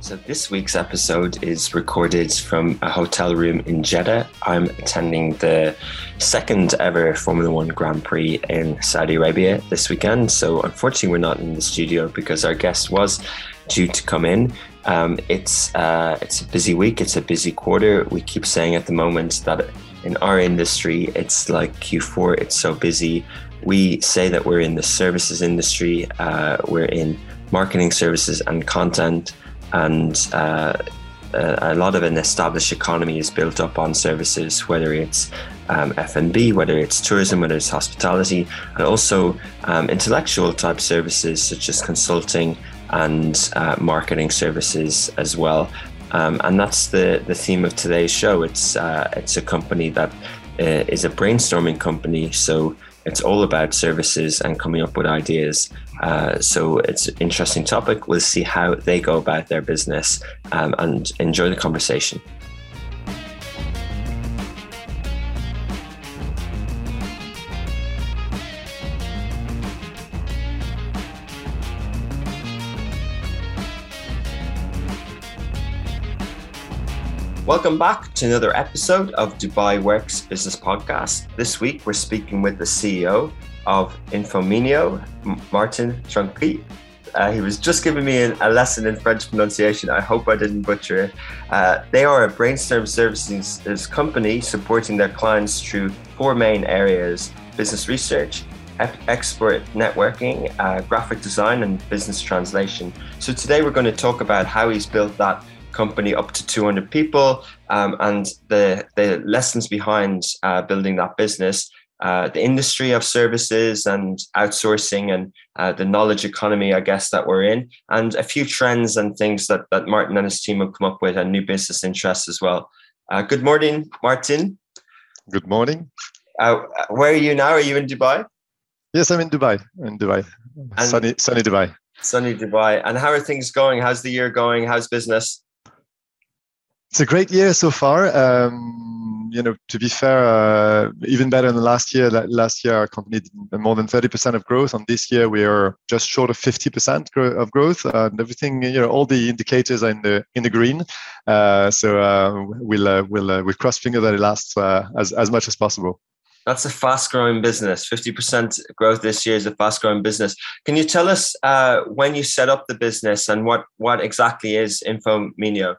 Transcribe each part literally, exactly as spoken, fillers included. So this week's episode is recorded from a hotel room in Jeddah. I'm attending the second ever Formula One Grand Prix in Saudi Arabia this weekend. So unfortunately, we're not in the studio because our guest was due to come in. Um, it's uh, it's a busy week. It's a busy quarter. We keep saying at the moment that in our industry, it's like Q four. It's so busy. We say that we're in the services industry. Uh, we're in marketing services and content. And uh, a lot of an established economy is built up on services, whether it's um, F and B, whether it's tourism, whether it's hospitality, and also um, intellectual type services such as consulting and uh, marketing services as well. Um, and that's the, the theme of today's show. It's, uh, it's a company that uh, is a brainstorming company. So it's all about services and coming up with ideas. Uh, so it's an interesting topic. We'll see how they go about their business um, and enjoy the conversation. Welcome back to another episode of Dubai Works Business Podcast. This week, we're speaking with the C E O of Infomineo, Martin Tronquet. Uh, he was just giving me an, a lesson in French pronunciation. I hope I didn't butcher it. Uh, they are a brainstorm services company supporting their clients through four main areas: business research, expert networking, uh, graphic design, and business translation. So today we're going to talk about how he's built that company up to two hundred people um, and the, the lessons behind uh, building that business, uh, the industry of services and outsourcing, and uh, the knowledge economy, I guess, that we're in, and a few trends and things that, that Martin and his team have come up with, and new business interests as well. Uh, good morning, Martin. Good morning. Uh, where are you now? Are you in Dubai? Yes, I'm in Dubai. I'm in Dubai. And sunny, sunny Dubai. Sunny Dubai. And how are things going? How's the year going? How's business? It's a great year so far. Um, you know, to be fair, uh, even better than last year. Last year, our company did more than thirty percent of growth. And this year, we are just short of fifty percent of growth. And everything, you know, all the indicators are in the in the green. Uh, so uh, we'll uh, we'll uh, we'll cross finger that it lasts uh, as as much as possible. That's a fast-growing business. fifty percent growth this year is a fast-growing business. Can you tell us uh, when you set up the business and what what exactly is Infomineo?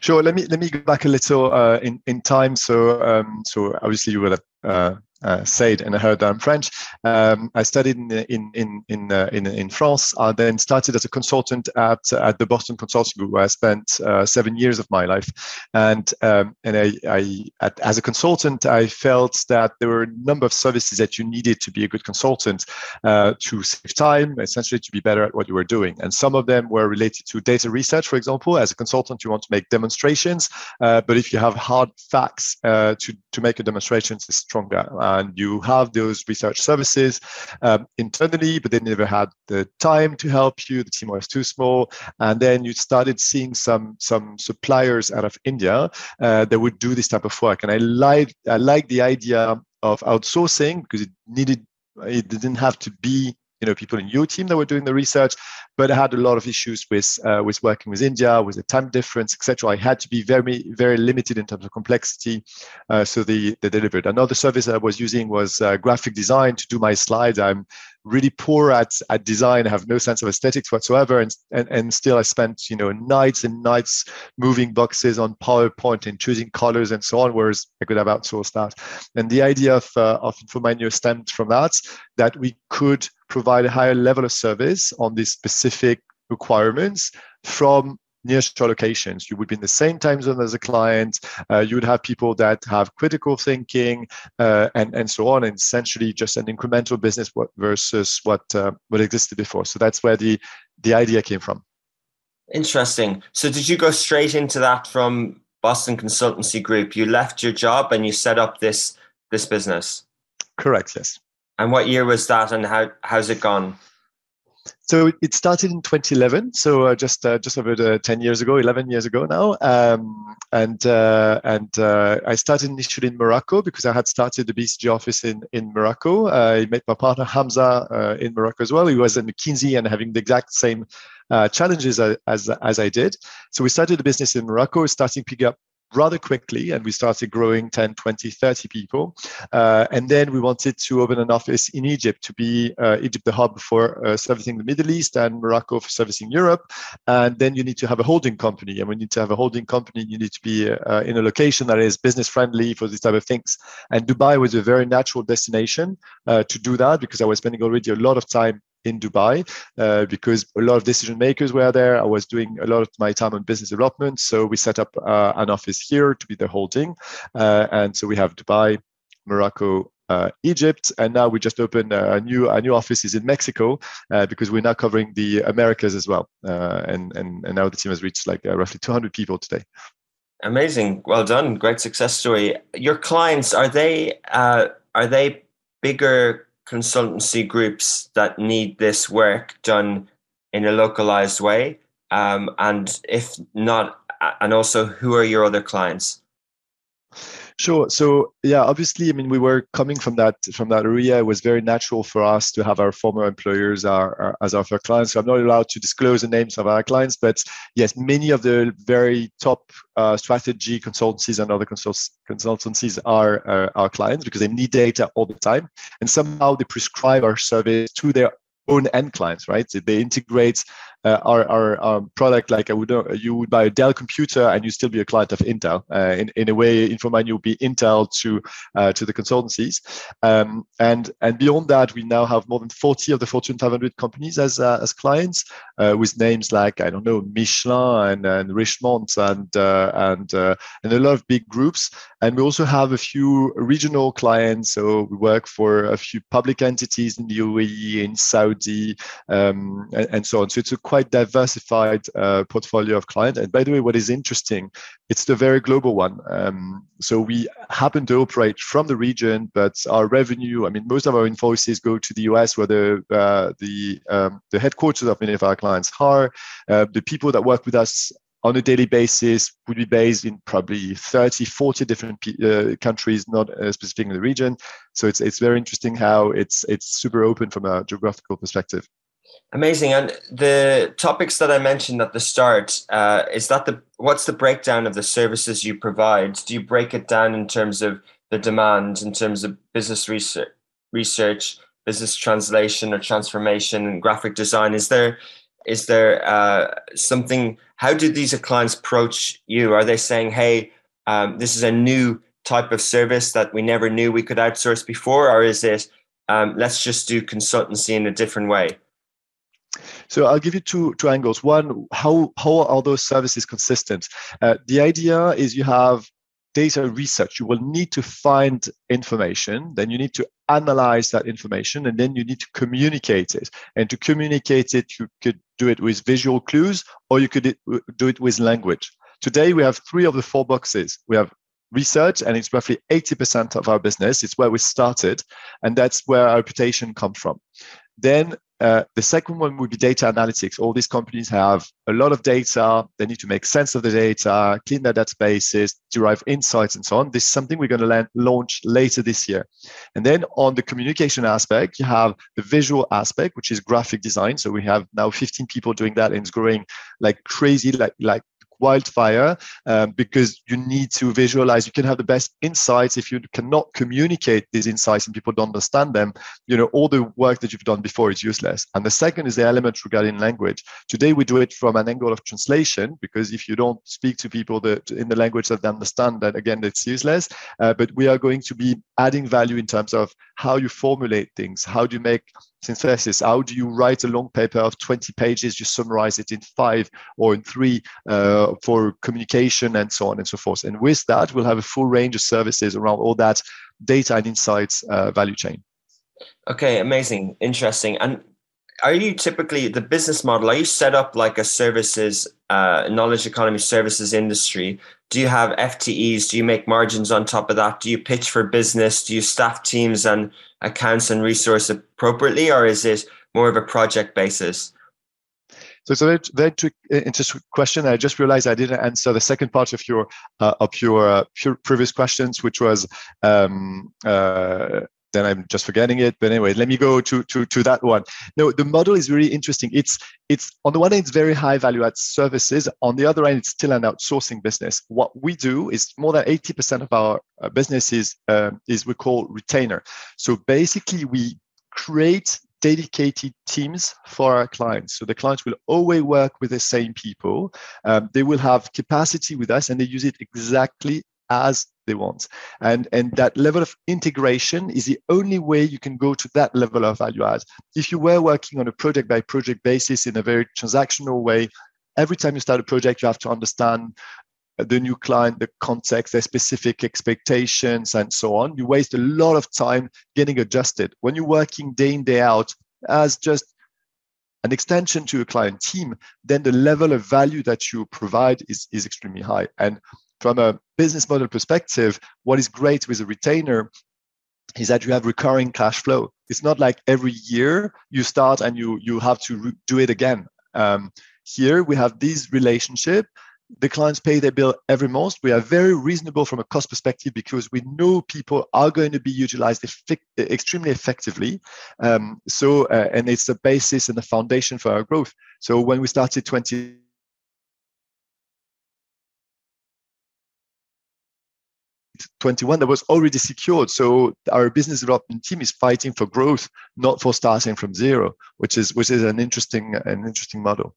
Sure. Let me let me go back a little uh, in in time. So um, so obviously you will have uh, uh, said and I heard that I'm French. Um, I studied in in in in uh, in, in France. I then started as a consultant at at the Boston Consulting Group, where I spent uh, seven years of my life. And um, and I, I at, as a consultant, I felt that there were a number of services that you needed to be a good consultant uh, to save time, essentially to be better at what you were doing. And some of them were related to data research, for example. As a consultant, you want to make demonstrations, uh, but if you have hard facts uh, to to make a demonstration, it's stronger. And you have those research services um, internally, but they never had the time to help you. The team was too small, and then you started seeing some some suppliers out of India uh, that would do this type of work. And I like I like the idea of outsourcing because it needed it didn't have to be, you know, people in your team that were doing the research, but I had a lot of issues with uh, with working with India, with the time difference, et cetera. I had to be very, very limited in terms of complexity, uh, so they, they delivered. Another service I was using was uh, graphic design to do my slides. I'm really poor at at design. I have no sense of aesthetics whatsoever, and and, and still I spent, you know, nights and nights moving boxes on PowerPoint and choosing colors and so on, whereas I could have outsourced that. And the idea of uh, of Infomineo stemmed from that, that we could provide a higher level of service on these specific requirements from nearshore locations. You would be in the same time zone as a client. Uh, you would have people that have critical thinking uh, and and so on. And essentially, just an incremental business versus what uh, what existed before. So that's where the the idea came from. Interesting. So did you go straight into that from Boston Consultancy Group? You left your job and you set up this this business. Correct, yes. And what year was that, and how how's it gone? So it started in twenty eleven, so uh, just uh, just over uh, ten years ago, eleven years ago now. Um, and uh, and uh, I started initially in Morocco because I had started the B C G office in, in Morocco. Uh, I met my partner Hamza uh, in Morocco as well. He was at McKinsey and having the exact same uh, challenges as, as, as I did. So we started the business in Morocco, starting picking up rather quickly, and we started growing ten, twenty, thirty people. Uh, and then we wanted to open an office in Egypt to be uh, Egypt the hub for uh, servicing the Middle East and Morocco for servicing Europe. And then you need to have a holding company. And when you need to have a holding company, you need to be uh, in a location that is business friendly for these type of things. And Dubai was a very natural destination uh, to do that, because I was spending already a lot of time in Dubai, uh, because a lot of decision makers were there. I was doing a lot of my time on business development. So we set up uh, an office here to be the holding. Uh, and so we have Dubai, Morocco, uh, Egypt. And now we just opened a new, a new office is in Mexico, uh, because we're now covering the Americas as well. Uh, and, and, and now the team has reached like uh, roughly two hundred people today. Amazing. Well done. Great success story. Your clients, are they, uh, are they bigger consultancy groups that need this work done in a localized way? Um, and if not, and also who are your other clients? Sure. So yeah, obviously, I mean, we were coming from that from that area. It was very natural for us to have our former employers our, our, as our clients. So I'm not allowed to disclose the names of our clients, but yes, many of the very top uh, strategy consultancies and other consult- consultancies are uh, our clients, because they need data all the time, and somehow they prescribe our service to their own end clients, right? They integrate uh, our, our our product, like I would, you would buy a Dell computer and you still be a client of Intel. Uh, in in a way, Infomineo would be Intel to uh, to the consultancies, um, and and beyond that, we now have more than forty of the Fortune five hundred companies as uh, as clients, uh, with names like I don't know Michelin and, and Richemont and uh, and uh, and a lot of big groups. And we also have a few regional clients. So we work for a few public entities in the U A E, in Saudi. Um, and, and so on. So it's a quite diversified uh, portfolio of clients. And by the way, what is interesting, it's the very global one. Um, so we happen to operate from the region, but our revenue, I mean, most of our invoices go to the U S, where the uh, the, um, the headquarters of many of our clients are. Uh, the people that work with us on a daily basis would be based in probably thirty, forty different uh, countries, not uh, specific in the region. So it's it's very interesting how it's it's super open from a geographical perspective. Amazing. And the topics that I mentioned at the start, uh, is that the what's the breakdown of the services you provide? Do you break it down in terms of the demand, in terms of business research, research, business translation or transformation, and graphic design? Is there Is there uh, something, how do these clients approach you? Are they saying, hey, um, this is a new type of service that we never knew we could outsource before? Or is it, um, let's just do consultancy in a different way? So I'll give you two, two angles. One, how, how are those services consistent? Uh, the idea is you have data research. You will need to find information, then you need to analyze that information, and then you need to communicate it. And to communicate it, you could do it with visual clues, or you could do it with language. Today, we have three of the four boxes. We have research, and it's roughly eighty percent of our business. It's where we started, and that's where our reputation comes from. Then uh, the second one would be data analytics. All these companies have a lot of data. They need to make sense of the data, clean their databases, derive insights, and so on. This is something we're going to la- launch later this year. And then on the communication aspect, you have the visual aspect, which is graphic design. So we have now fifteen people doing that, and it's growing like crazy, like like wildfire, um, because you need to visualize. You can have the best insights. If you cannot communicate these insights and people don't understand them, you know, all the work that you've done before is useless. And the second is the element regarding language. Today, we do it from an angle of translation, because if you don't speak to people that in the language that they understand, then again, it's useless. Uh, but we are going to be adding value in terms of how you formulate things, how do you make synthesis, how do you write a long paper of twenty pages, you summarize it in five or in three uh, for communication and so on and so forth. And with that, we'll have a full range of services around all that data and insights uh, value chain. Okay, amazing, interesting. And are you typically, the business model, are you set up like a services, uh, knowledge economy services industry? Do you have F T Es? Do you make margins on top of that? Do you pitch for business? Do you staff teams? And accounts and resource appropriately, or is it more of a project basis? So it's a very, very interesting question. I just realized I didn't answer the second part of your uh, of your uh, previous questions, which was um, uh, then I'm just forgetting it. But anyway, let me go to to to that one. No, the model is really interesting. It's it's on the one hand, it's very high value add services. On the other hand, it's still an outsourcing business. What we do is more than eighty percent of our businesses uh, is we call retainer. So basically, we create dedicated teams for our clients. So the clients will always work with the same people. Um, they will have capacity with us and they use it exactly as they want. And, and that level of integration is the only way you can go to that level of value add. If you were working on a project by project basis in a very transactional way, every time you start a project, you have to understand the new client, the context, their specific expectations, and so on. You waste a lot of time getting adjusted. When you're working day in, day out as just an extension to a client team, then the level of value that you provide is, is extremely high. And from a business model perspective, what is great with a retainer is that you have recurring cash flow. It's not like every year you start and you, you have to re- do it again. Um, here we have these relationship. The clients pay their bill every month. We are very reasonable from a cost perspective because we know people are going to be utilized eff- extremely effectively. Um, so, uh, and it's the basis and the foundation for our growth. So when we started twenty twenty-one, that was already secured. So our business development team is fighting for growth, not for starting from zero, which is which is an interesting an interesting model.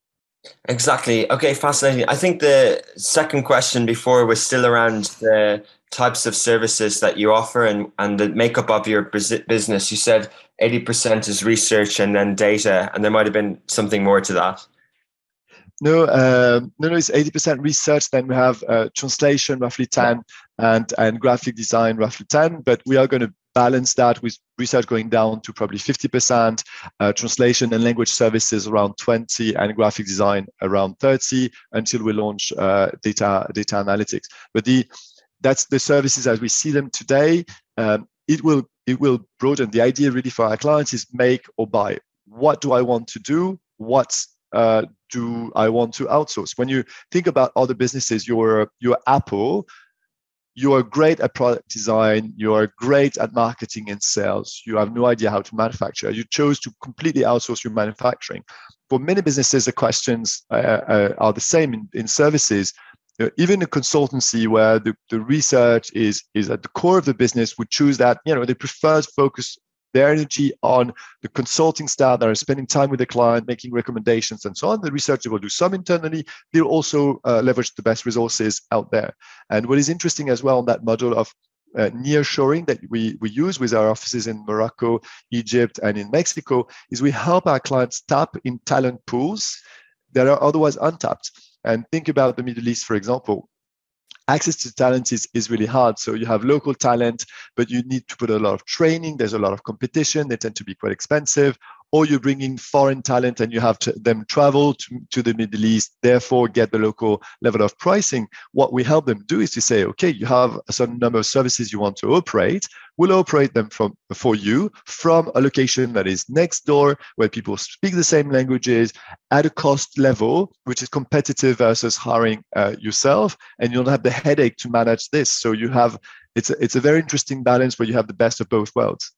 Exactly. Okay, fascinating. I think the second question before was still around the types of services that you offer and, and the makeup of your business. You said eighty percent is research and then data, and there might have been something more to that. No, uh, no, no, it's eighty percent research. Then we have uh, translation, roughly ten, and, and graphic design, roughly ten. But we are going to balance that with research going down to probably fifty percent, uh, translation and language services around twenty, and graphic design around thirty, until we launch uh, data data analytics. But the that's the services as we see them today. Um, it will it will broaden. The idea really for our clients is make or buy. What do I want to do? What's Uh, do I want to outsource? When you think about other businesses, you're, you're Apple, you are great at product design, you are great at marketing and sales, you have no idea how to manufacture. You chose to completely outsource your manufacturing. For many businesses, the questions uh, uh, are the same in, in services. Uh, even a consultancy where the, the research is, is at the core of the business would choose that, you know, they prefer to focus their energy on the consulting staff that are spending time with the client, making recommendations and so on. The researcher will do some internally. They'll also uh, leverage the best resources out there. And what is interesting as well on that model of uh, nearshoring that we, we use with our offices in Morocco, Egypt, and in Mexico is we help our clients tap in talent pools that are otherwise untapped. And think about the Middle East, for example. Access to talent is, is really hard. So you have local talent, but you need to put a lot of training. There's a lot of competition. They tend to be quite expensive. Or you bring in foreign talent and you have to, them travel to, to the Middle East, therefore get the local level of pricing. What we help them do is to say, okay, you have a certain number of services you want to operate. We'll operate them from for you from a location that is next door, where people speak the same languages, at a cost level, which is competitive versus hiring uh, yourself. And you don't have the headache to manage this. So you have it's a, it's a very interesting balance where you have the best of both worlds.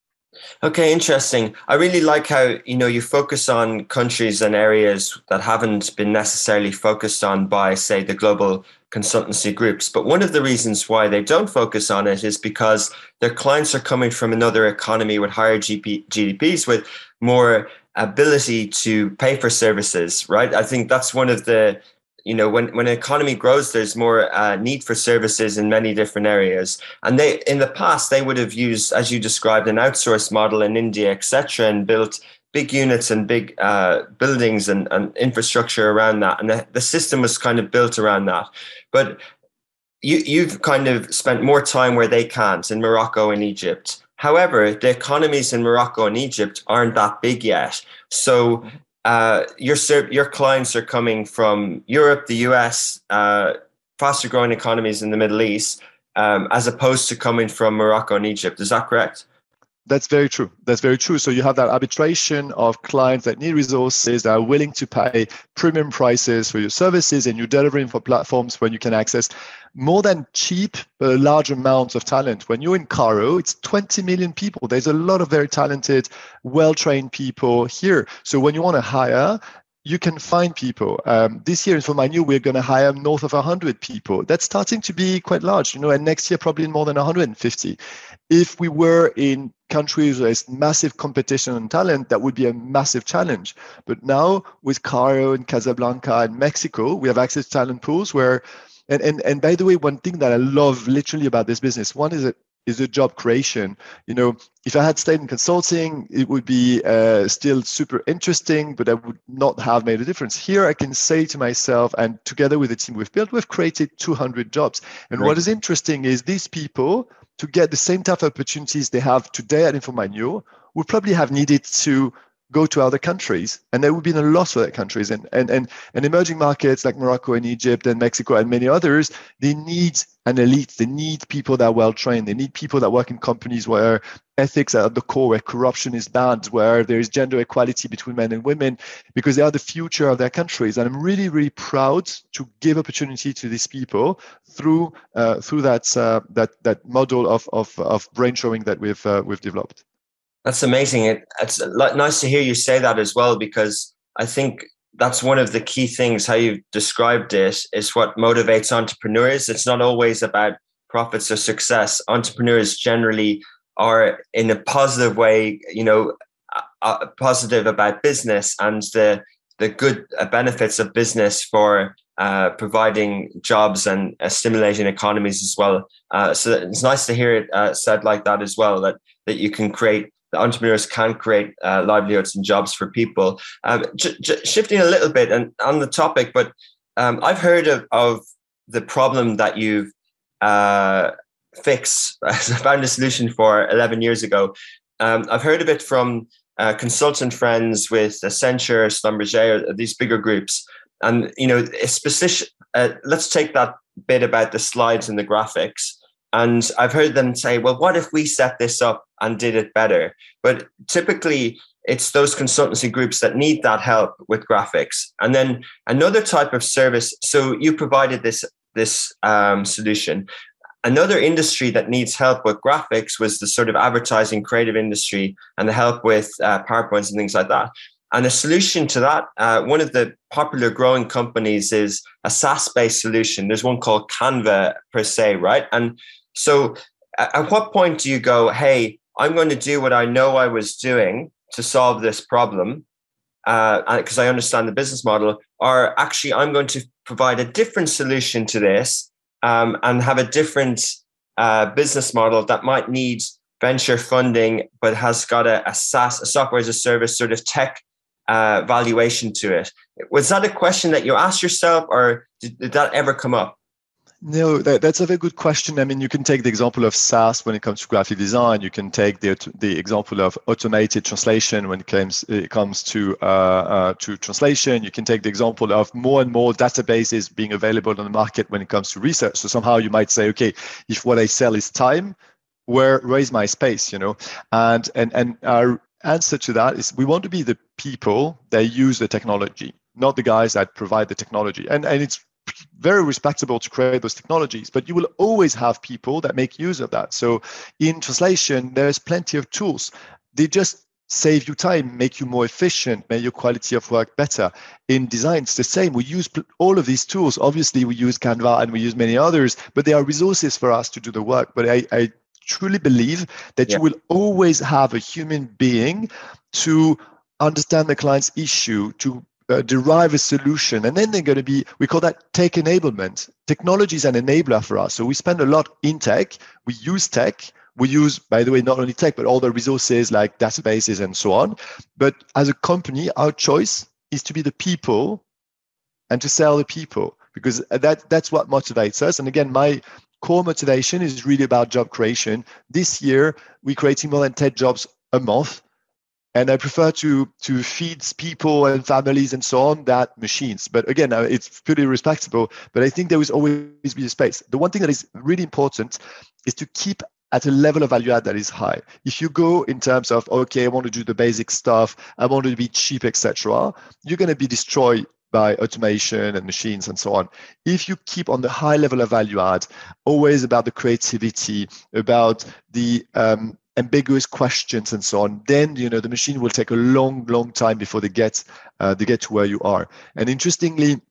Okay, interesting. I really like how, you know, you focus on countries and areas that haven't been necessarily focused on by, say, the global consultancy groups. But one of the reasons why they don't focus on it is because their clients are coming from another economy with higher G D Ps, with more ability to pay for services, right? I think that's one of the, you know, when, when an economy grows, there's more uh, need for services in many different areas. And they, in the past, they would have used, as you described, an outsourced model in India, et cetera, and built big units and big uh, buildings and, and infrastructure around that. And the, the system was kind of built around that. But you, you've kind of spent more time where they can't, in Morocco and Egypt. However, the economies in Morocco and Egypt aren't that big yet. So Uh, your your clients are coming from Europe, the U S, uh, faster growing economies in the Middle East, um, as opposed to coming from Morocco and Egypt. Is that correct? That's very true. That's very true. So you have that arbitration of clients that need resources, that are willing to pay premium prices for your services, and you're delivering for platforms when you can access more than cheap, but a large amount of talent. When you're in Cairo, it's twenty million people. There's a lot of very talented, well-trained people here. So when you want to hire, you can find people. Um, this year in Infomineo, we're going to hire north of one hundred people. That's starting to be quite large, you know, and next year probably more than one hundred fifty. If we were in countries where there's massive competition on talent, that would be a massive challenge. But now with Cairo and Casablanca and Mexico, we have access to talent pools where, and, and, and by the way, one thing that I love literally about this business, one is that is a job creation. You know, if I had stayed in consulting, it would be uh, still super interesting, but I would not have made a difference. Here I can say to myself, and together with the team we've built, we've created two hundred jobs. And right. What is interesting is these people, to get the same type of opportunities they have today at Infomineo, would probably have needed to go to other countries, and there would be a loss for their countries. And, and, and, and emerging markets like Morocco and Egypt and Mexico and many others, they need an elite. They need people that are well-trained. They need people that work in companies where ethics are at the core, where corruption is banned, where there is gender equality between men and women, because they are the future of their countries. And I'm really, really proud to give opportunity to these people through uh, through that uh, that that model of of, of brain showing that we've uh, we've developed. That's amazing. It, it's nice to hear you say that as well, because I think that's one of the key things, how you've described it, is what motivates entrepreneurs. It's not always about profits or success. Entrepreneurs generally are, in a positive way, you know, uh, positive about business and the the good benefits of business for uh, providing jobs and uh, stimulating economies as well. Uh, so it's nice to hear it uh, said like that as well, that that you can create The entrepreneurs can create uh, livelihoods and jobs for people. Um, j- j- shifting a little bit and on the topic, but um, I've heard of, of the problem that you've uh, fixed, found a solution for eleven years ago. Um, I've heard of it from uh, consultant friends with Accenture, Schlumberger, these bigger groups. And, you know, it's specific, uh, let's take that bit about the slides and the graphics. And I've heard them say, well, what if we set this up and did it better? But typically, it's those consultancy groups that need that help with graphics. And then another type of service. So you provided this, this um, solution. Another industry that needs help with graphics was the sort of advertising creative industry and the help with uh, PowerPoints and things like that. And a solution to that, uh, one of the popular growing companies is a SaaS-based solution. There's one called Canva per se, right? And so at what point do you go, hey, I'm going to do what I know I was doing to solve this problem because uh, I understand the business model, or actually I'm going to provide a different solution to this um, and have a different uh, business model that might need venture funding but has got a, a SaaS, a software as a service sort of tech uh, valuation to it. Was that a question that you asked yourself, or did, did that ever come up? No, that, that's a very good question. I mean, you can take the example of SaaS when it comes to graphic design. You can take the the example of automated translation when it comes it comes to uh, uh, to translation. You can take the example of more and more databases being available on the market when it comes to research. So somehow you might say, okay, if what I sell is time, where raise my space, you know? And and and our answer to that is we want to be the people that use the technology, not the guys that provide the technology. And and it's very respectable to create those technologies, but you will always have people that make use of that. So in translation, there's plenty of tools. They just save you time, make you more efficient, make your quality of work better. In design, it's the same. We use all of these tools. Obviously, we use Canva and we use many others, but they are resources for us to do the work. But I, I truly believe that yeah. you will always have a human being to understand the client's issue, to Uh, derive a solution, and then they're going to be, we call that tech enablement. Technology is an enabler for us. So we spend a lot in tech. We use tech. We use, by the way, not only tech, but all the resources like databases and so on. But as a company, our choice is to be the people and to sell the people, because that that's what motivates us. And again, my core motivation is really about job creation. This year, we're creating more than ten jobs a month. And I prefer to to feed people and families and so on that machines. But again, it's purely respectable. But I think there will always be a space. The one thing that is really important is to keep at a level of value add that is high. If you go in terms of, okay, I want to do the basic stuff, I want to be cheap, et cetera, you're going to be destroyed by automation and machines and so on. If you keep on the high level of value add, always about the creativity, about the um, ambiguous questions and so on, then you know the machine will take a long, long time before they get uh, they get to where you are. And interestingly,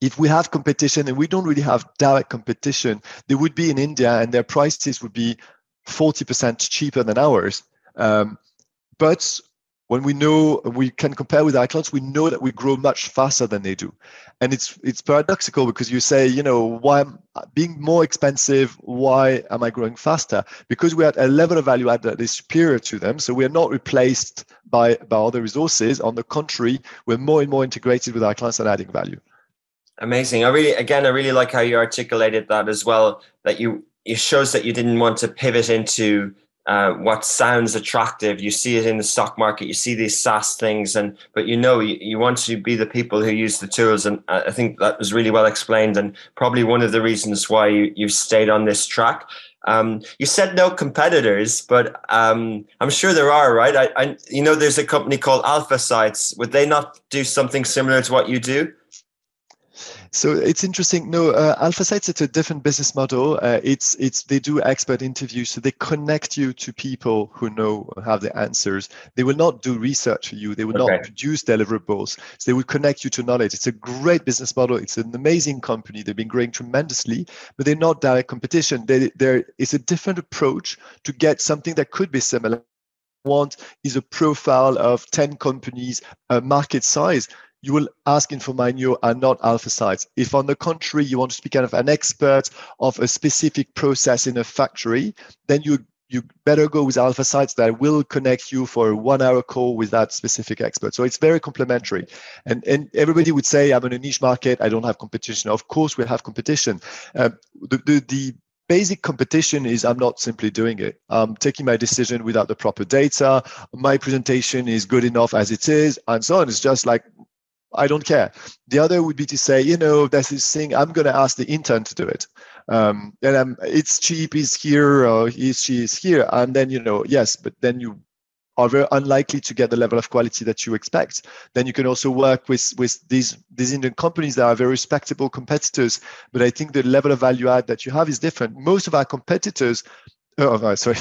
if we have competition, and we don't really have direct competition, they would be in India and their prices would be forty percent cheaper than ours. Um, but when we know we can compare with our clients, we know that we grow much faster than they do. And it's it's paradoxical, because you say, you know, why am I being more expensive? Why am I growing faster? Because we're at a level of value add that is superior to them. So we're not replaced by, by other resources. On the contrary, we're more and more integrated with our clients and adding value. Amazing. I really, again, I really like how you articulated that as well, that you, it shows that you didn't want to pivot into uh, what sounds attractive. You see it in the stock market, you see these SaaS things, and but you know, you, you want to be the people who use the tools. And I think that was really well explained, and probably one of the reasons why you, you've stayed on this track. Um, you said no competitors, but um, I'm sure there are, right? I, I, you know, there's a company called AlphaSights. Would they not do something similar to what you do? So it's interesting. No, uh, AlphaSights, it's a different business model. Uh, it's it's they do expert interviews, so they connect you to people who know, have the answers. They will not do research for you. They will okay. not produce deliverables. So they will connect you to knowledge. It's a great business model. It's an amazing company. They've been growing tremendously, but they're not direct competition. They, there is a different approach to get something that could be similar. Want is a profile of ten companies, uh, market size. You will ask Infomineo and not AlphaSights. If, on the contrary, you want to be kind of an expert of a specific process in a factory, then you you better go with AlphaSights that will connect you for a one-hour call with that specific expert. So it's very complementary. And and everybody would say, I'm in a niche market, I don't have competition. Of course, we have competition. Uh, the the, the basic competition is I'm not simply doing it. I'm taking my decision without the proper data. My presentation is good enough as it is, and so on. It's just like, I don't care. The other would be to say, you know, there's this thing, I'm going to ask the intern to do it. Um, and I'm, it's cheap, he's here, or he's, she is here. And then, you know, yes, but then you are very unlikely to get the level of quality that you expect. Then you can also work with, with these, these Indian companies that are very respectable competitors. But I think the level of value add that you have is different. Most of our competitors, oh, sorry,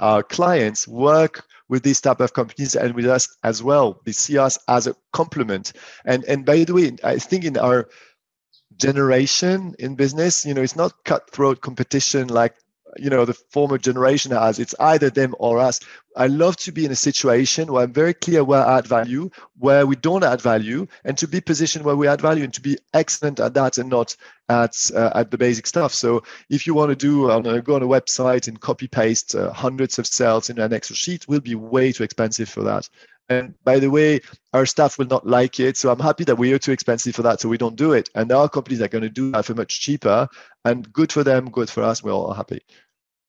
our clients work with these type of companies and with us as well. They see us as a complement. And and by the way, I think in our generation in business, you know, it's not cutthroat competition like, you know, the former generation has. It's either them or us. I love to be in a situation where I'm very clear where I add value, where we don't add value, and to be positioned where we add value and to be excellent at that and not at uh, at the basic stuff. So if you want to do, uh, go on a website and copy paste uh, hundreds of cells in an Excel sheet, will be way too expensive for that. And by the way, our staff will not like it. So I'm happy that we are too expensive for that, so we don't do it. And there are companies that are going to do that for much cheaper, and good for them, good for us. We're all happy.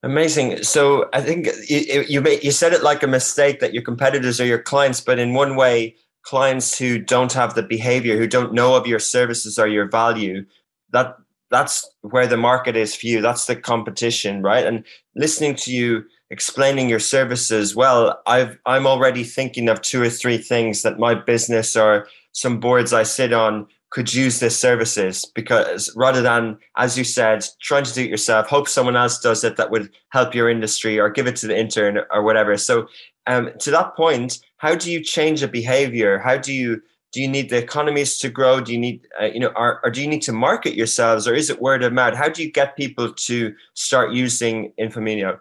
Amazing. So I think you you, made, you said it like a mistake that your competitors are your clients, but in one way, clients who don't have the behavior, who don't know of your services or your value, that that's where the market is for you. That's the competition, right? And listening to you explaining your services, well, I've, I'm already thinking of two or three things that my business or some boards I sit on could use this services, because rather than, as you said, trying to do it yourself, hope someone else does it that would help your industry, or give it to the intern or whatever. So um, to that point, how do you change a behavior? How do you, do you need the economies to grow? Do you need, uh, you know, or, or do you need to market yourselves, or is it word of mouth? How do you get people to start using Infomineo?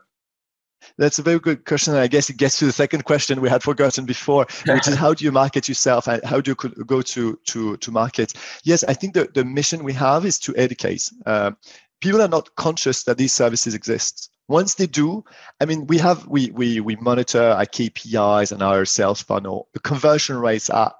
That's a very good question. I guess it gets to the second question we had forgotten before, which is how do you market yourself and how do you go to to to market? Yes, I think the, the mission we have is to educate. Uh, people are not conscious that these services exist. Once they do, I mean, we have we we we monitor our K P Is and our sales funnel. The conversion rates are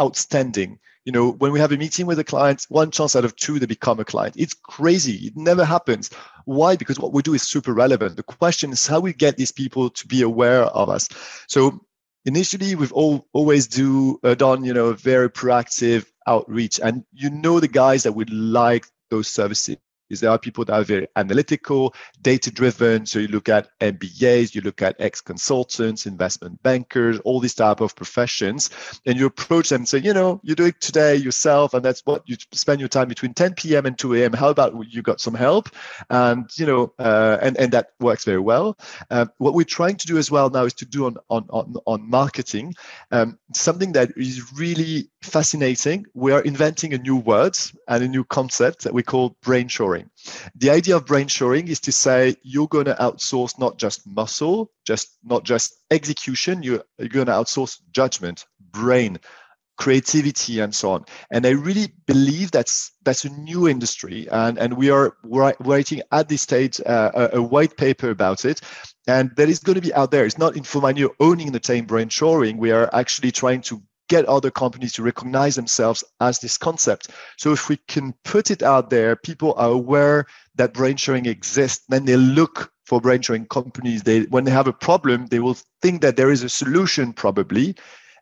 outstanding. You know, when we have a meeting with a client, one chance out of two, they become a client. It's crazy. It never happens. Why? Because what we do is super relevant. The question is how we get these people to be aware of us. So initially, we've all, always do uh, done, you know, very proactive outreach. And you know the guys that would like those services. is there are people that are very analytical, data-driven. So you look at M B As, you look at ex-consultants, investment bankers, all these type of professions, and you approach them and say, you know, you do it today yourself, and that's what you spend your time between ten p.m. and two a.m. How about you got some help? And, you know, uh, and, and that works very well. Uh, what we're trying to do as well now is to do on, on, on, on marketing, um, something that is really fascinating. We are inventing a new word and a new concept that we call brainshoring. The idea of brainshoring is to say you're going to outsource not just muscle, just not just execution, you're, you're going to outsource judgment, brain, creativity, and so on. And I really believe that's that's a new industry, and, and we are writing at this stage uh, a, a white paper about it. And that is going to be out there. It's not Infomineo owning the term brainshoring. We are actually trying to get other companies to recognize themselves as this concept. So if we can put it out there, people are aware that brain sharing exists, then they look for brain sharing companies. They, when they have a problem, they will think that there is a solution probably,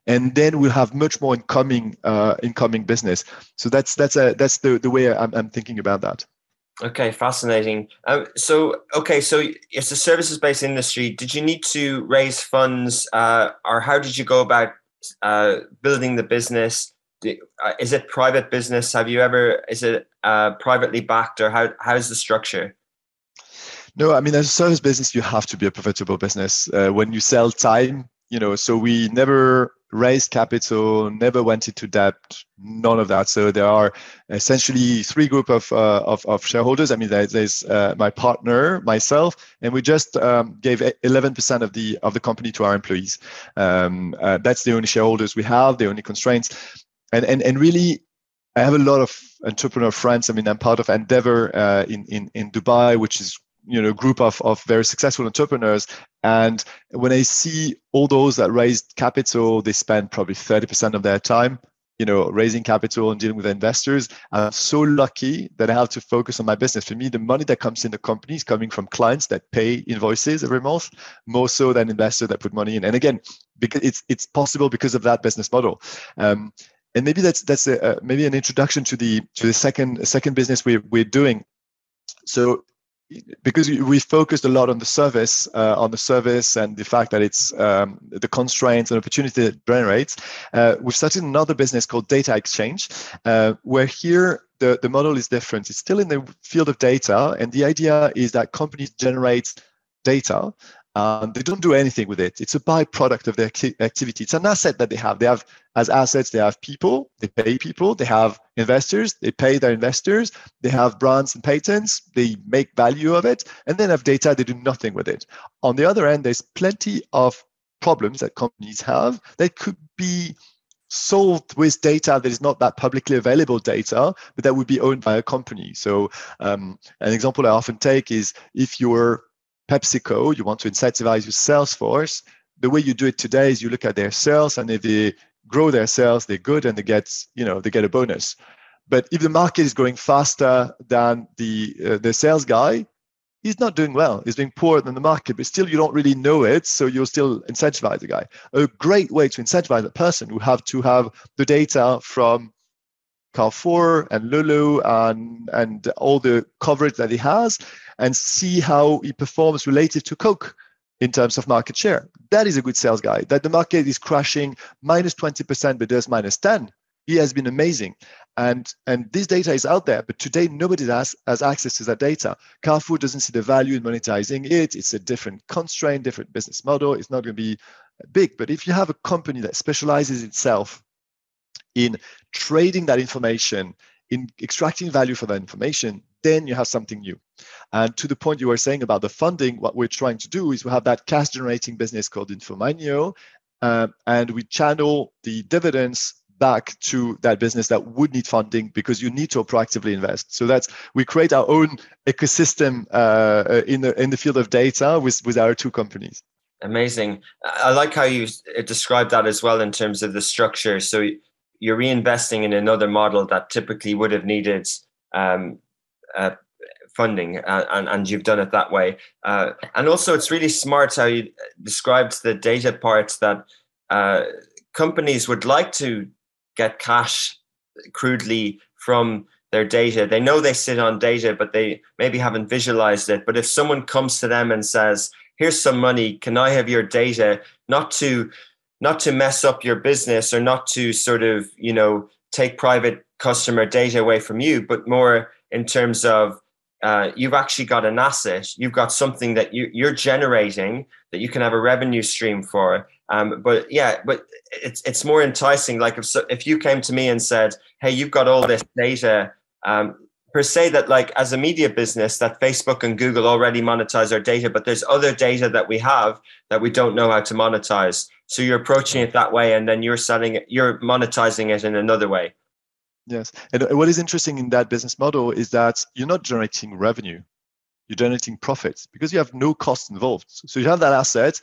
and then we'll have much more incoming uh, incoming business. So that's that's a, that's the, the way I'm, I'm thinking about that. Okay, fascinating. Um, so, okay, so it's a services-based industry. Did you need to raise funds uh, or how did you go about Uh, building the business? Is it private business? Have you ever, is it uh, privately backed, or how how is the structure? No, I mean, as a service business, you have to be a profitable business. Uh, when you sell time, you know, so we never raised capital, never went into debt, none of that. So there are essentially three group of uh, of, of shareholders. I mean, there's uh, my partner, myself, and we just um, gave eleven percent of the of the company to our employees. Um, uh, that's the only shareholders we have, the only constraints, and and and really, I have a lot of entrepreneur friends. I mean, I'm part of Endeavor uh, in in in Dubai, which is, you know, group of, of very successful entrepreneurs. And when I see all those that raised capital, they spend probably thirty percent of their time, you know, raising capital and dealing with investors. I'm so lucky that I have to focus on my business. For me, the money that comes in the company is coming from clients that pay invoices every month, more so than investors that put money in. And again, because it's it's possible because of that business model. Um, and maybe that's that's a, a, maybe an introduction to the to the second second business we we're doing. So, because we focused a lot on the service, uh, on the service and the fact that it's um, the constraints and opportunity that it generates, uh, we've started another business called Data Exchange, uh, where here the, the model is different. It's still in the field of data, and the idea is that companies generate data. Um, they don't do anything with it. It's a byproduct of their activity. It's an asset that they have. They have as assets, they have people, they pay people, they have investors, they pay their investors, they have brands and patents, they make value of it, and then have data, they do nothing with it. On the other end, there's plenty of problems that companies have that could be solved with data that is not that publicly available data, but that would be owned by a company. So um, an example I often take is if you're PepsiCo, you want to incentivize your sales force. The way you do it today is you look at their sales, and if they grow their sales, they're good and they get, you know, they get a bonus. But if the market is growing faster than the uh, the sales guy, he's not doing well. He's doing poorer than the market, but still you don't really know it, so you'll still incentivize the guy. A great way to incentivize that person would have to have the data from Carrefour and Lulu and, and all the coverage that he has, and see how he performs related to Coke in terms of market share. That is a good sales guy. That the market is crashing minus twenty percent, but there's minus ten. He has been amazing. And, and this data is out there, but today nobody has, has access to that data. Carrefour doesn't see the value in monetizing it. It's a different constraint, different business model. It's not going to be big. But if you have a company that specializes itself in trading that information, in extracting value for that information, then you have something new. And to the point you were saying about the funding, what we're trying to do is we have that cash generating business called Infomineo, uh, and we channel the dividends back to that business that would need funding because you need to proactively invest. So that's, we create our own ecosystem uh, in the in the field of data with, with our two companies. Amazing. I like how you described that as well in terms of the structure. So you're reinvesting in another model that typically would have needed um, uh, funding, uh, and, and you've done it that way. Uh, and also, it's really smart how you described the data parts, that uh, companies would like to get cash crudely from their data. They know they sit on data, but they maybe haven't visualized it. But if someone comes to them and says, here's some money, can I have your data, not to not to mess up your business or not to sort of, you know, take private customer data away from you, but more in terms of uh, you've actually got an asset, you've got something that you, you're generating that you can have a revenue stream for. Um, but yeah, but it's it's more enticing. Like if so, if you came to me and said, hey, you've got all this data, um, per se that like as a media business that Facebook and Google already monetize our data, but there's other data that we have that we don't know how to monetize. So you're approaching it that way, and then you're selling it, you're monetizing it in another way. Yes. And what is interesting in that business model is that you're not generating revenue, you're generating profits because you have no cost involved. So you have that asset.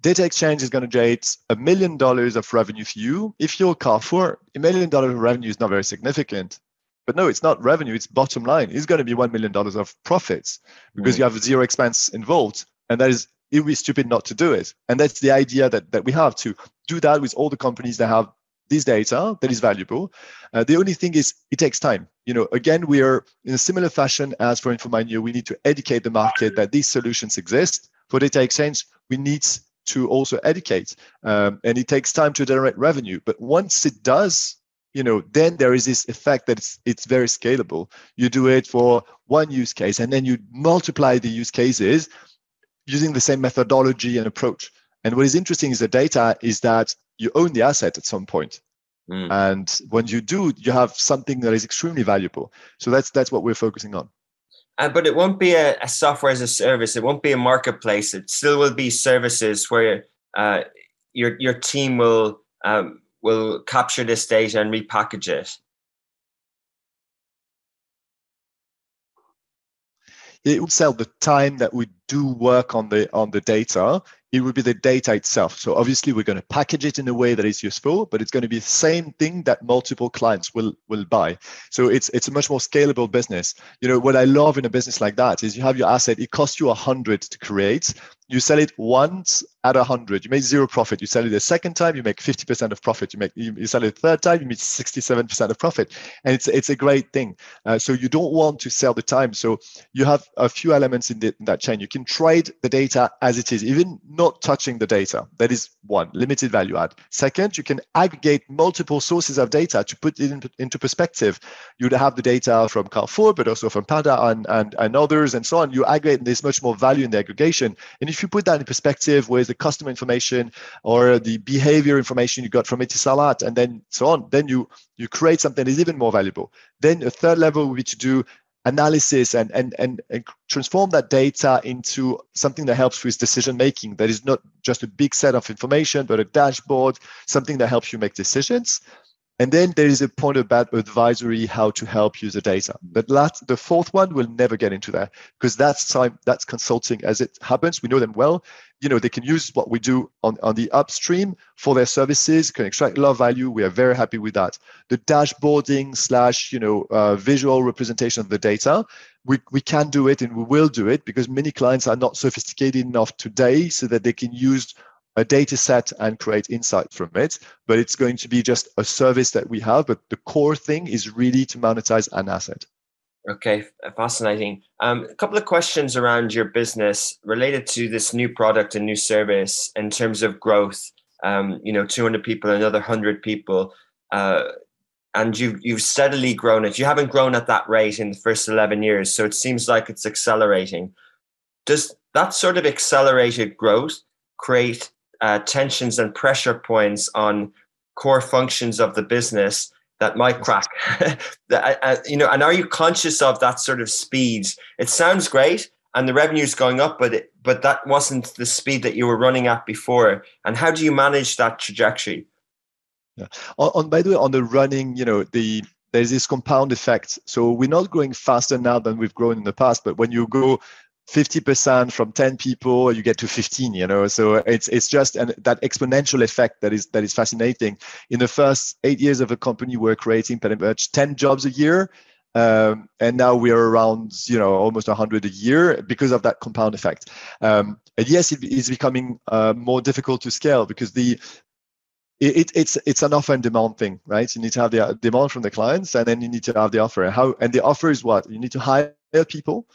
Data Exchange is going to generate a million dollars of revenue for you. If you're Carrefour, a million dollars of revenue is not very significant. But no, it's not revenue, it's bottom line. It's going to be one million dollars of profits because mm. you have zero expense involved. And that is, it would be stupid not to do it. And that's the idea that, that we have to do that with all the companies that have this data that is valuable. Uh, the only thing is it takes time. You know, again, we are in a similar fashion as for Infomineo. We need to educate the market that these solutions exist. For Data Exchange, we need to also educate. Um, and it takes time to generate revenue. But once it does, you know, then there is this effect that it's, it's very scalable. You do it for one use case, and then you multiply the use cases using the same methodology and approach. And what is interesting is the data is that you own the asset at some point. Mm. And when you do, you have something that is extremely valuable. So that's that's what we're focusing on. Uh, but it won't be a, a software as a service. It won't be a marketplace. It still will be services where uh, your your team will um, will capture this data and repackage it. It would sell the time that we do work on the on the data. It would be the data itself. So obviously we're going to package it in a way that is useful, but it's going to be the same thing that multiple clients will will buy. So it's it's a much more scalable business. You know, what I love in a business like that is you have your asset. It costs you a hundred to create. You sell it once at a hundred. You make zero profit. You sell it a second time. You make fifty percent of profit. You make you sell it a third time. You make sixty-seven percent of profit. And it's it's a great thing. Uh, so you don't want to sell the time. So you have a few elements in, the, in that chain. You can trade the data as it is, even not touching the data. That is one, limited value add. Second, you can aggregate multiple sources of data to put it in, into perspective. You'd have the data from Carrefour, but also from Pada and, and, and others and so on. You aggregate, and there's much more value in the aggregation. And if you put that in perspective with the customer information or the behavior information you got from Etisalat and then so on, then you, you create something that is even more valuable. Then a third level would be to do analysis and, and and and transform that data into something that helps with decision making. That is not just a big set of information, but a dashboard, something that helps you make decisions. And then there is a point about advisory, how to help user data. But last, the fourth one will never get into that because that's time that's consulting as it happens. We know them well. You know, they can use what we do on, on the upstream for their services, can extract a lot of value. We are very happy with that. The dashboarding slash, you know, uh, visual representation of the data, we, we can do it and we will do it because many clients are not sophisticated enough today so that they can use a data set and create insight from it. But it's going to be just a service that we have. But the core thing is really to monetize an asset. Okay, fascinating. Um, a couple of questions around your business related to this new product and new service in terms of growth. Um, you know, two hundred people, another one hundred people, uh, and you've you've steadily grown it. You haven't grown at that rate in the first eleven years, so it seems like it's accelerating. Does that sort of accelerated growth create uh, tensions and pressure points on core functions of the business that might crack? You know, and are you conscious of that sort of speed? It sounds great and the revenue is going up, but it, but that wasn't the speed that you were running at before. And how do you manage that trajectory? Yeah. On, on by the way, on the running, you know, the there's this compound effect. So we're not growing faster now than we've grown in the past, but when you go fifty percent from ten people, you get to fifteen, you know, so it's it's just an, that exponential effect that is that is fascinating. In the first eight years of a company, we're creating pretty much ten jobs a year. Um, and now we are around, you know, almost one hundred a year because of that compound effect. Um, and yes, it is becoming uh, more difficult to scale because the It, it's it's an offer and demand thing, right? You need to have the demand from the clients, and then you need to have the offer. How and the offer is what? You need to hire people,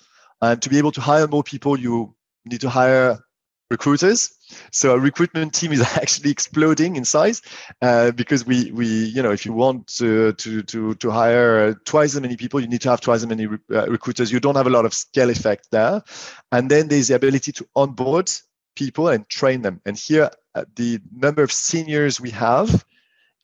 and to be able to hire more people, you need to hire recruiters. So a recruitment team is actually exploding in size, uh, because we we you know if you want to to to, to hire twice as many people, you need to have twice as many re- uh, recruiters. You don't have a lot of scale effect there, and then there's the ability to onboard people and train them. And here, uh, the number of seniors we have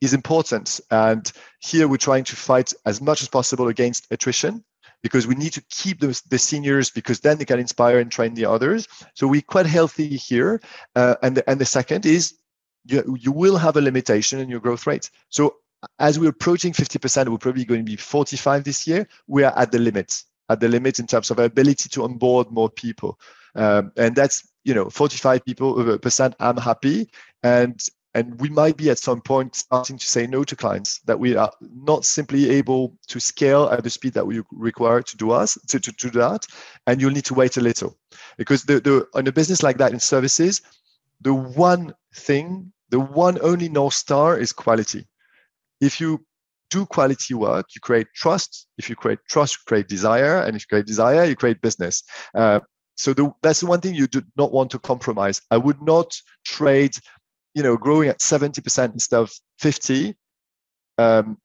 is important. And here we're trying to fight as much as possible against attrition, because we need to keep those, the seniors, because then they can inspire and train the others. So we're quite healthy here. Uh, and, the, and the second is you, you will have a limitation in your growth rate. So as we're approaching fifty percent, we're probably going to be forty-five this year. We are at the limit, at the limit in terms of our ability to onboard more people. Um, and that's, you know, forty-five people percent. I'm happy, and and we might be at some point starting to say no to clients that we are not simply able to scale at the speed that we require to do us to to, to do that. And you'll need to wait a little, because the the on a business like that in services, the one thing, the one only North Star is quality. If you do quality work, you create trust. If you create trust, you create desire, and if you create desire, you create business. Uh, So the, that's the one thing you do not want to compromise. I would not trade, you know, growing at seventy percent instead of fifty, um,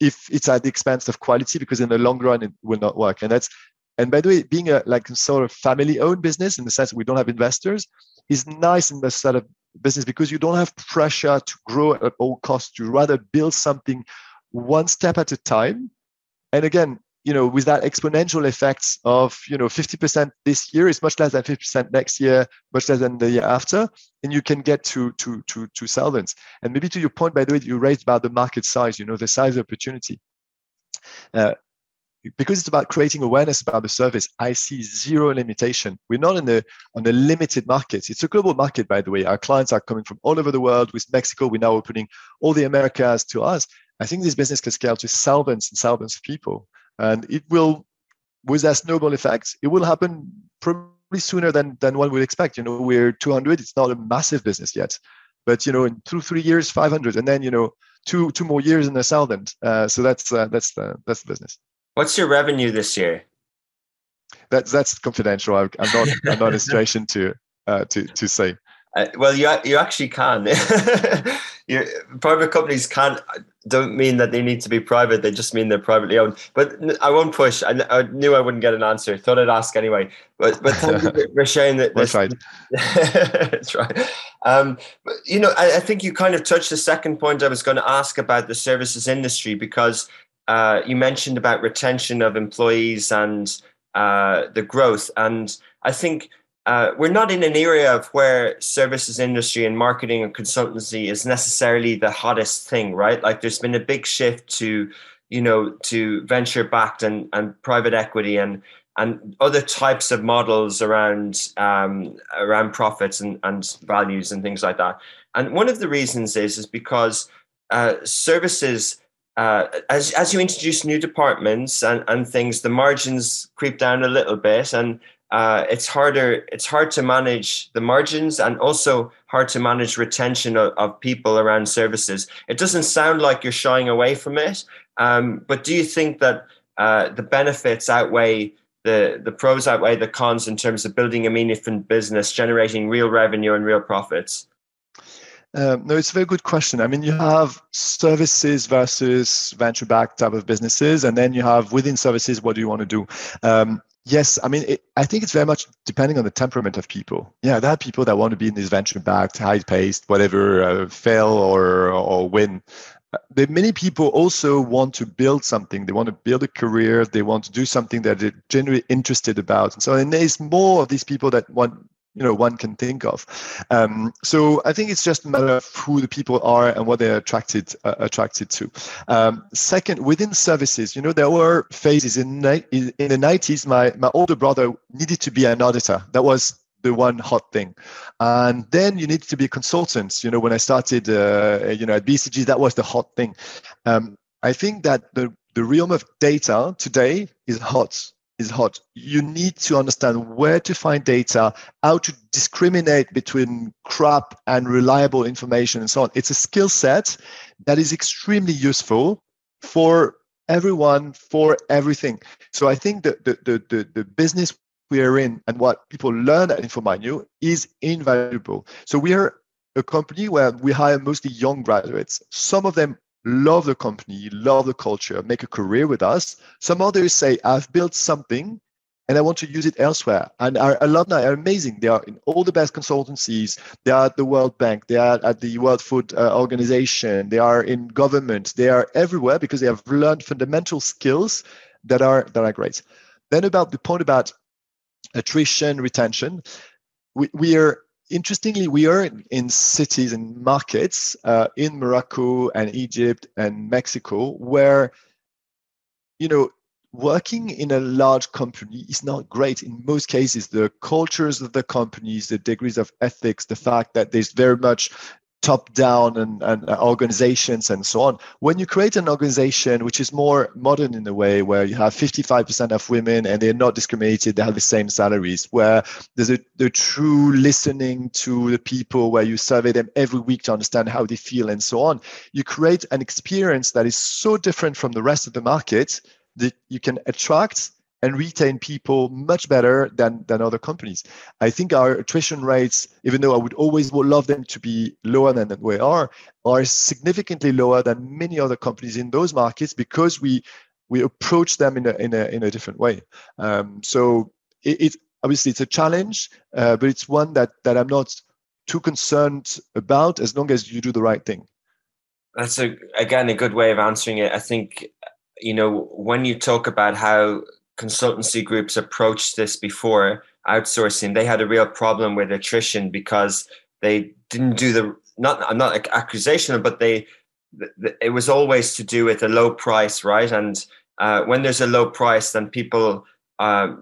if it's at the expense of quality, because in the long run it will not work. And that's, and by the way, being a like sort of family-owned business in the sense that we don't have investors is nice in the sort of business, because you don't have pressure to grow at all costs. You rather build something one step at a time, and again, you know, with that exponential effects of, you know, fifty percent this year is much less than fifty percent next year, much less than the year after, and you can get to to to to thousands. And maybe to your point, by the way, you raised about the market size, you know, the size of opportunity. Uh, because it's about creating awareness about the service, I see zero limitation. We're not in the on the limited market. It's a global market, by the way. Our clients are coming from all over the world. With Mexico, we're now opening all the Americas to us. I think this business can scale to thousands and thousands of people. And it will, with that snowball effect, it will happen probably sooner than, than one would expect. You know, we're two hundred, it's not a massive business yet. But, you know, in two, three years, five hundred, and then, you know, two two more years in the thousand. Uh, so that's uh, that's uh, that's the business. What's your revenue this year? That's that's confidential. I'm not I'm not in a situation to uh, to to say. Uh, well, you you actually can. Your private companies can't, don't mean that they need to be private. They just mean they're privately owned. But I won't push. I, I knew I wouldn't get an answer. Thought I'd ask anyway. But but thank you for sharing that. That's right. That's right. Um, but, you know, I, I think you kind of touched the second point I was going to ask about the services industry, because uh, you mentioned about retention of employees and uh, the growth. And I think Uh, we're not in an area of where services industry and marketing and consultancy is necessarily the hottest thing, right? Like there's been a big shift to, you know, to venture backed and, and private equity and and other types of models around um, around profits and, and values and things like that. And one of the reasons is is because uh, services, uh, as as you introduce new departments and, and things, the margins creep down a little bit, and Uh, it's harder. It's hard to manage the margins, and also hard to manage retention of, of people around services. It doesn't sound like you're shying away from it, um, but do you think that uh, the benefits outweigh the the pros outweigh the cons in terms of building a meaningful business, generating real revenue and real profits? Um, no, it's a very good question. I mean, you have services versus venture-backed type of businesses, and then you have within services, what do you want to do? Um, Yes, I mean, it, I think it's very much depending on the temperament of people. Yeah, there are people that want to be in this venture-backed, high-paced, whatever, uh, fail or or win. There are many people also want to build something. They want to build a career. They want to do something that they're generally interested about. And so, and there's more of these people that one, you know, one can think of. Um, so I think it's just a matter of who the people are and what they're attracted uh, attracted to. Um, second, within services, you know, there were phases in, in in the nineties. My my older brother needed to be an auditor. That was the one hot thing, and then you needed to be a consultant. You know, when I started, uh, you know, at B C G, that was the hot thing. Um, I think that the the realm of data today is hot. is hot. You need to understand where to find data, how to discriminate between crap and reliable information and so on. It's a skill set that is extremely useful for everyone, for everything. So I think that the, the, the, the business we are in and what people learn at Infomineo is invaluable. So we are a company where we hire mostly young graduates. Some of them love the company, love the culture, make a career with us. Some others say, I've built something and I want to use it elsewhere. And our alumni are amazing. They are in all the best consultancies. They are at the World Bank. They are at the World Food uh, Organization. They are in government. They are everywhere because they have learned fundamental skills that are, that are great. Then about the point about attrition, retention, we, we are Interestingly, we are in, in cities and markets uh, in Morocco and Egypt and Mexico where, you know, working in a large company is not great. In most cases, the cultures of the companies, the degrees of ethics, the fact that there's very much top-down and, and uh, organizations and so on. When you create an organization which is more modern in a way, where you have fifty-five percent of women and they're not discriminated, they have the same salaries, where there's a the true listening to the people, where you survey them every week to understand how they feel and so on, you create an experience that is so different from the rest of the market that you can attract and retain people much better than, than other companies. I think our attrition rates, even though I would always love them to be lower than they are, are significantly lower than many other companies in those markets because we we approach them in a in a in a different way. Um, so it, it obviously it's a challenge, uh, but it's one that that I'm not too concerned about as long as you do the right thing. That's a again a good way of answering it. I think you know when you talk about how consultancy groups approached this before outsourcing, they had a real problem with attrition because they didn't do the, not, I'm not accusational, but they, it was always to do with a low price, right? And uh, when there's a low price, then people, uh,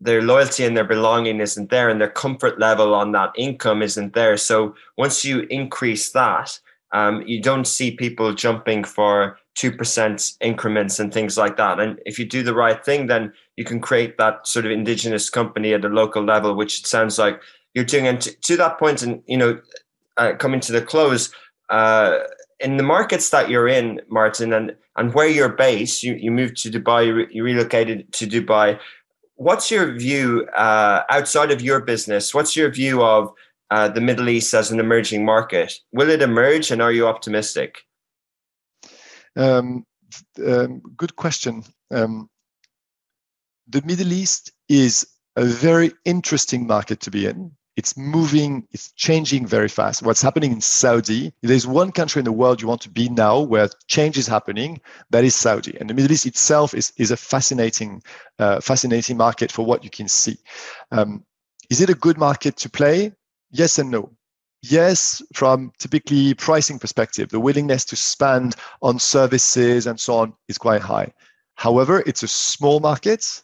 their loyalty and their belonging isn't there and their comfort level on that income isn't there. So once you increase that, um, you don't see people jumping for two percent increments and things like that. And if you do the right thing, then you can create that sort of indigenous company at a local level, which it sounds like you're doing. And to, to that point, and, you know, uh, coming to the close, uh, in the markets that you're in, Martin, and, and where you're based, you, you moved to Dubai, you, re- you relocated to Dubai. What's your view uh, outside of your business? What's your view of uh, the Middle East as an emerging market? Will it emerge and are you optimistic? Um, um, good question. Um, the Middle East is a very interesting market to be in. It's moving, it's changing very fast. What's happening in Saudi, there's one country in the world you want to be now where change is happening, that is Saudi. And the Middle East itself is, is a fascinating, uh, fascinating market for what you can see. Um, is it a good market to play? Yes and no. Yes, from typically pricing perspective, the willingness to spend on services and so on is quite high. However, it's a small market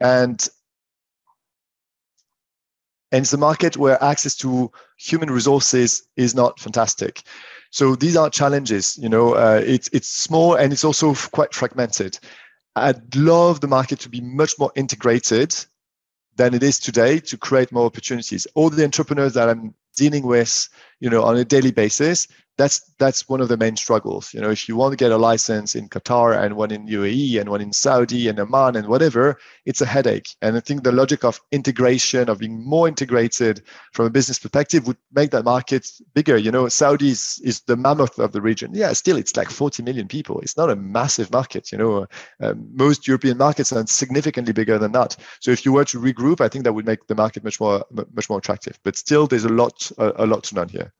and, and it's a market where access to human resources is not fantastic. So these are challenges, you know, uh, it's, it's small and it's also quite fragmented. I'd love the market to be much more integrated than it is today to create more opportunities. All the entrepreneurs that I'm dealing with, you know, on a daily basis, that's that's one of the main struggles. You know, if you want to get a license in Qatar and one in U A E and one in Saudi and Oman and whatever, it's a headache. And I think the logic of integration, of being more integrated from a business perspective would make that market bigger. You know, Saudi is, is the mammoth of the region. Yeah, still, it's like forty million people. It's not a massive market. You know, uh, most European markets are significantly bigger than that. So if you were to regroup, I think that would make the market much more much more attractive. But still, there's a lot a, a lot to learn here.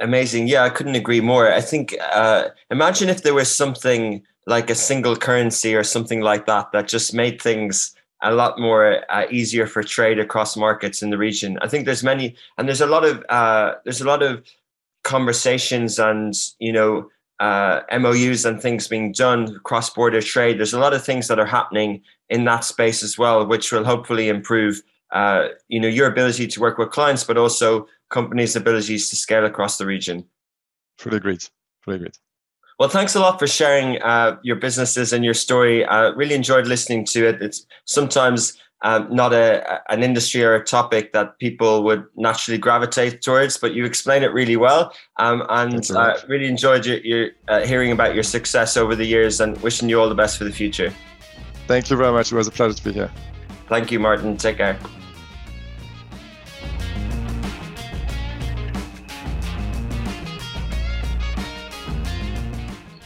Amazing. Yeah, I couldn't agree more. I think, uh, imagine if there was something like a single currency or something like that, that just made things a lot more uh, easier for trade across markets in the region. I think there's many, and there's a lot of, uh, there's a lot of conversations and, you know, uh, M O Us and things being done, cross-border trade. There's a lot of things that are happening in that space as well, which will hopefully improve, uh, you know, your ability to work with clients, but also companies' abilities to scale across the region. Fully agreed. Fully agreed. Well, thanks a lot for sharing uh, your businesses and your story. I uh, really enjoyed listening to it. It's sometimes um, not a, an industry or a topic that people would naturally gravitate towards, but you explain it really well. Um, and I uh, really enjoyed your, your uh, hearing about your success over the years and wishing you all the best for the future. Thank you very much. It was a pleasure to be here. Thank you, Martin. Take care.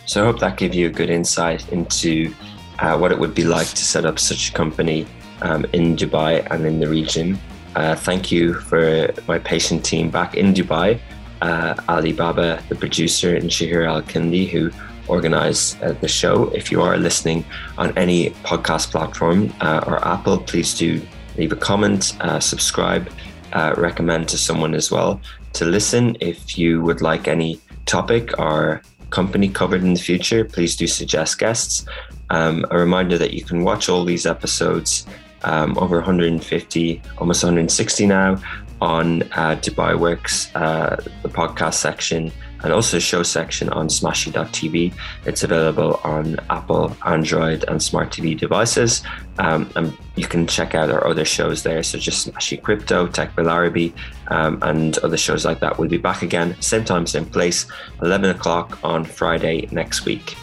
So I hope that gave you a good insight into uh, what it would be like to set up such a company um, in Dubai and in the region. Uh, thank you for my patient team back in Dubai, uh, Ali Baba, the producer, and Shahir Al-Kindi, who organize uh, the show. If you are listening on any podcast platform uh, or Apple, please do leave a comment, uh, subscribe, uh, recommend to someone as well to listen. If you would like any topic or company covered in the future, please do suggest guests. Um, a reminder that you can watch all these episodes, um, over one hundred fifty, almost one hundred sixty now, on uh, Dubai Works, uh, the podcast section, and also show section on smashy dot t v. It's available on Apple, Android, and smart T V devices. Um, and you can check out our other shows there, such as Smashy Crypto, Tech Bil Arabi, um, and other shows like that. We'll be back again, same time, same place, eleven o'clock on Friday next week.